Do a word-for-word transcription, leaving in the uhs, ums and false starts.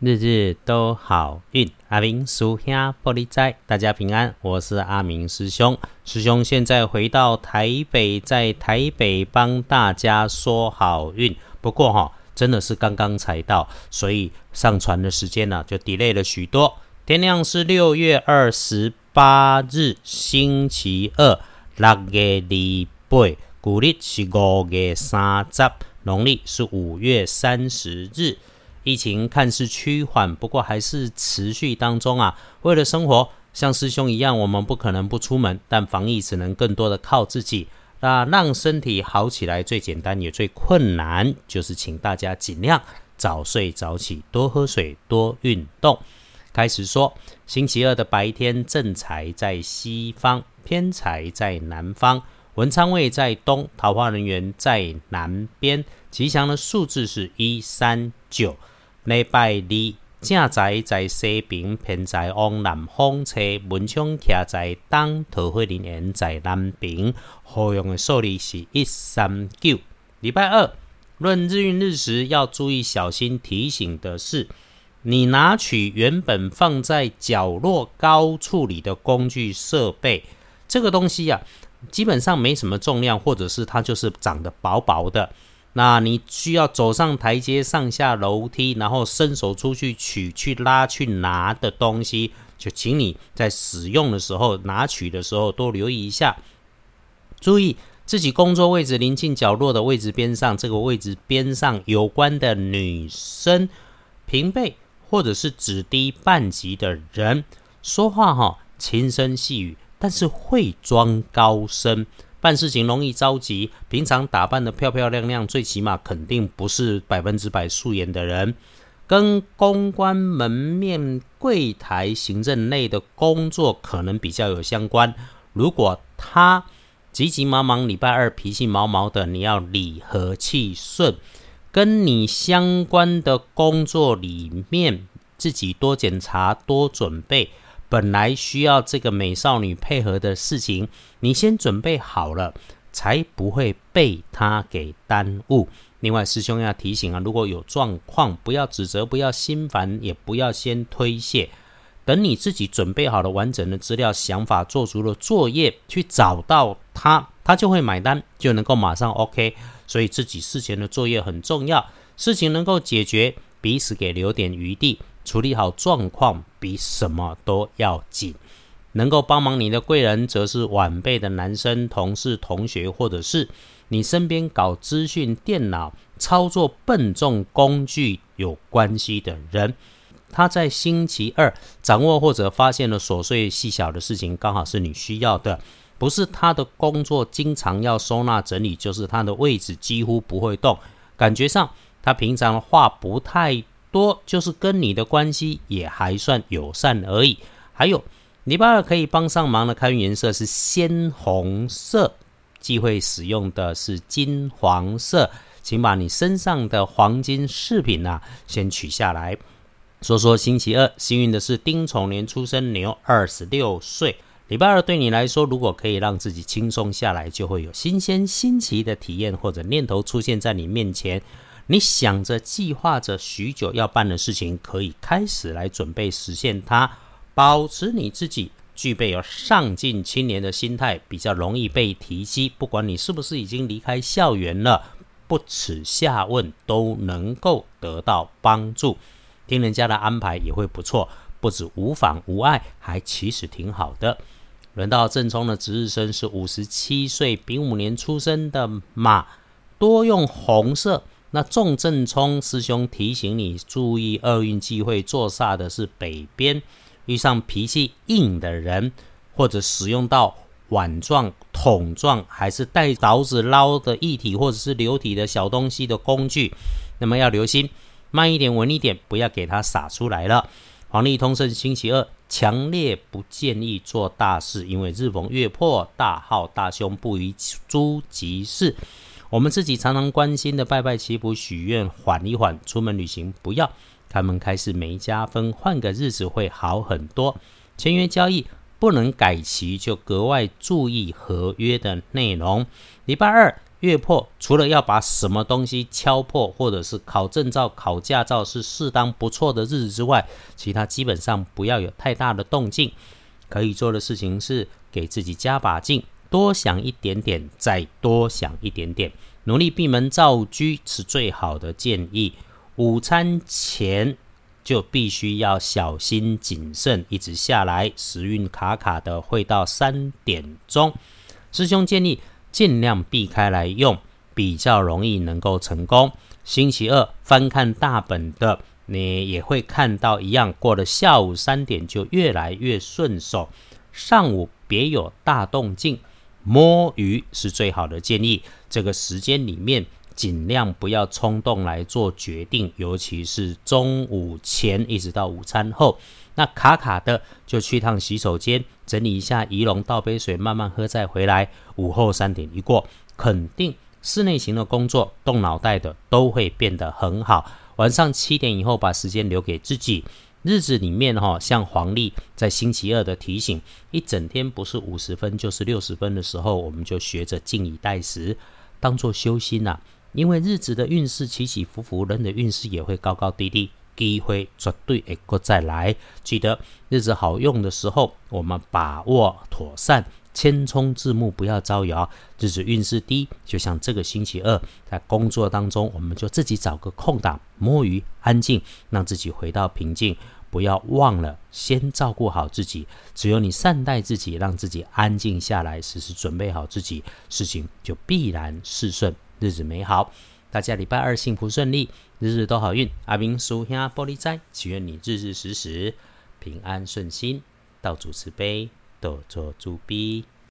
日日都好运，阿明师兄保你知，大家平安，我是阿明师兄。师兄现在回到台北，在台北帮大家说好运。不过哈、哦，真的是刚刚才到，所以上传的时间呢、啊、就 delay 了许多。天亮是六月二十八日星期二，六月二十八，古历是五月三十，农历是五月三十日。疫情看似趋缓，不过还是持续当中啊。为了生活，像师兄一样，我们不可能不出门，但防疫只能更多的靠自己。那让身体好起来最简单也最困难，就是请大家尽量早睡早起，多喝水，多运动。开始说，星期二的白天，正财在西方，偏财在南方，文昌位在东，桃花人缘在南边，吉祥的数字是一三九。礼拜二，正财在西边，偏财往南方车，文昌徛在东，桃花人缘在南边，好用的数字是一三九。礼拜二，论日运日时要注意小心提醒的是，你拿取原本放在角落高处里的工具设备，这个东西啊，基本上没什么重量，或者是它就是长得薄薄的。那你需要走上台阶，上下楼梯，然后伸手出去取、去拉、去拿的东西，就请你在使用的时候、拿取的时候多留意一下。注意自己工作位置临近角落的位置边上，这个位置边上有关的女生、平辈或者是只低半级的人，说话齁、哦、轻声细语，但是会装高深，办事情容易着急，平常打扮的漂漂亮亮，最起码肯定不是百分之百素颜的人。跟公关、门面、柜台、行政类的工作可能比较有相关。如果他急急忙忙，礼拜二脾气毛毛的，你要理和气顺。跟你相关的工作里面，自己多检查，多准备。本来需要这个美少女配合的事情，你先准备好了，才不会被她给耽误。另外师兄要提醒啊，如果有状况，不要指责，不要心烦，也不要先推卸，等你自己准备好了完整的资料、想法，做足了作业，去找到她，她就会买单，就能够马上 OK。 所以自己事前的作业很重要，事情能够解决，彼此给留点余地，处理好状况比什么都要紧。能够帮忙你的贵人，则是晚辈的男生、同事、同学，或者是你身边搞资讯、电脑操作笨重工具有关系的人。他在星期二掌握或者发现了琐碎细小的事情，刚好是你需要的。不是他的工作经常要收纳整理，就是他的位置几乎不会动，感觉上他平常的话不太多，就是跟你的关系也还算友善而已。还有礼拜二可以帮上忙的开运颜色是鲜红色，忌讳使用的是金黄色，请把你身上的黄金饰品啊先取下来。说说星期二幸运的是丁丑年出生牛，二十六岁。礼拜二对你来说，如果可以让自己轻松下来，就会有新鲜新奇的体验或者念头出现在你面前。你想着、计划着许久要办的事情，可以开始来准备实现它。保持你自己具备有上进青年的心态，比较容易被提及，不管你是不是已经离开校园了，不耻下问都能够得到帮助。听人家的安排也会不错，不止无妨无碍，还其实挺好的。轮到正冲的值日生是五十七岁，丙午年出生的马，多用红色。那重正冲，师兄提醒你注意厄运忌讳，坐煞的是北边。遇上脾气硬的人，或者使用到碗状、桶状，还是带凿子捞的液体或者是流体的小东西的工具，那么要留心，慢一点，稳一点，不要给它洒出来了。黄历通胜星期二，强烈不建议做大事，因为日逢月破，大号大凶，不宜诸吉事。我们自己常常关心的拜拜祈福许愿缓一缓，出门旅行不要，开门开市没加分，换个日子会好很多。签约交易不能改期，就格外注意合约的内容。礼拜二越破除了要把什么东西敲破，或者是考证照考驾照是适当不错的日子之外，其他基本上不要有太大的动静。可以做的事情是给自己加把劲，多想一点点，再多想一点点，努力闭门造车是最好的建议。午餐前就必须要小心谨慎，一直下来时运卡卡的会到三点钟。师兄建议尽量避开来用，比较容易能够成功。星期二翻看大本的，你也会看到一样，过了下午三点就越来越顺手。上午别有大动静，摸鱼是最好的建议。这个时间里面尽量不要冲动来做决定，尤其是中午前一直到午餐后。那卡卡的就去趟洗手间整理一下仪容，倒杯水慢慢喝再回来。午后三点一过，肯定室内型的工作动脑袋的都会变得很好。晚上七点以后把时间留给自己。日子里面、哦、像黄历在星期二的提醒，一整天不是五十分就是六十分的时候，我们就学着静以待时，当作修心啊。因为日子的运势起起伏伏，人的运势也会高高低低，机会绝对会再来。记得日子好用的时候我们把握妥善，千冲字幕不要招摇。日子运势低，就像这个星期二在工作当中，我们就自己找个空档摸鱼安静，让自己回到平静。不要忘了先照顾好自己，只有你善待自己，让自己安静下来，时时准备好自己，事情就必然事顺，日子美好。大家礼拜二幸福顺利，日日都好运。阿明叔兄玻璃斋，祈愿你日日时时平安顺心，道主慈悲，多做诸逼。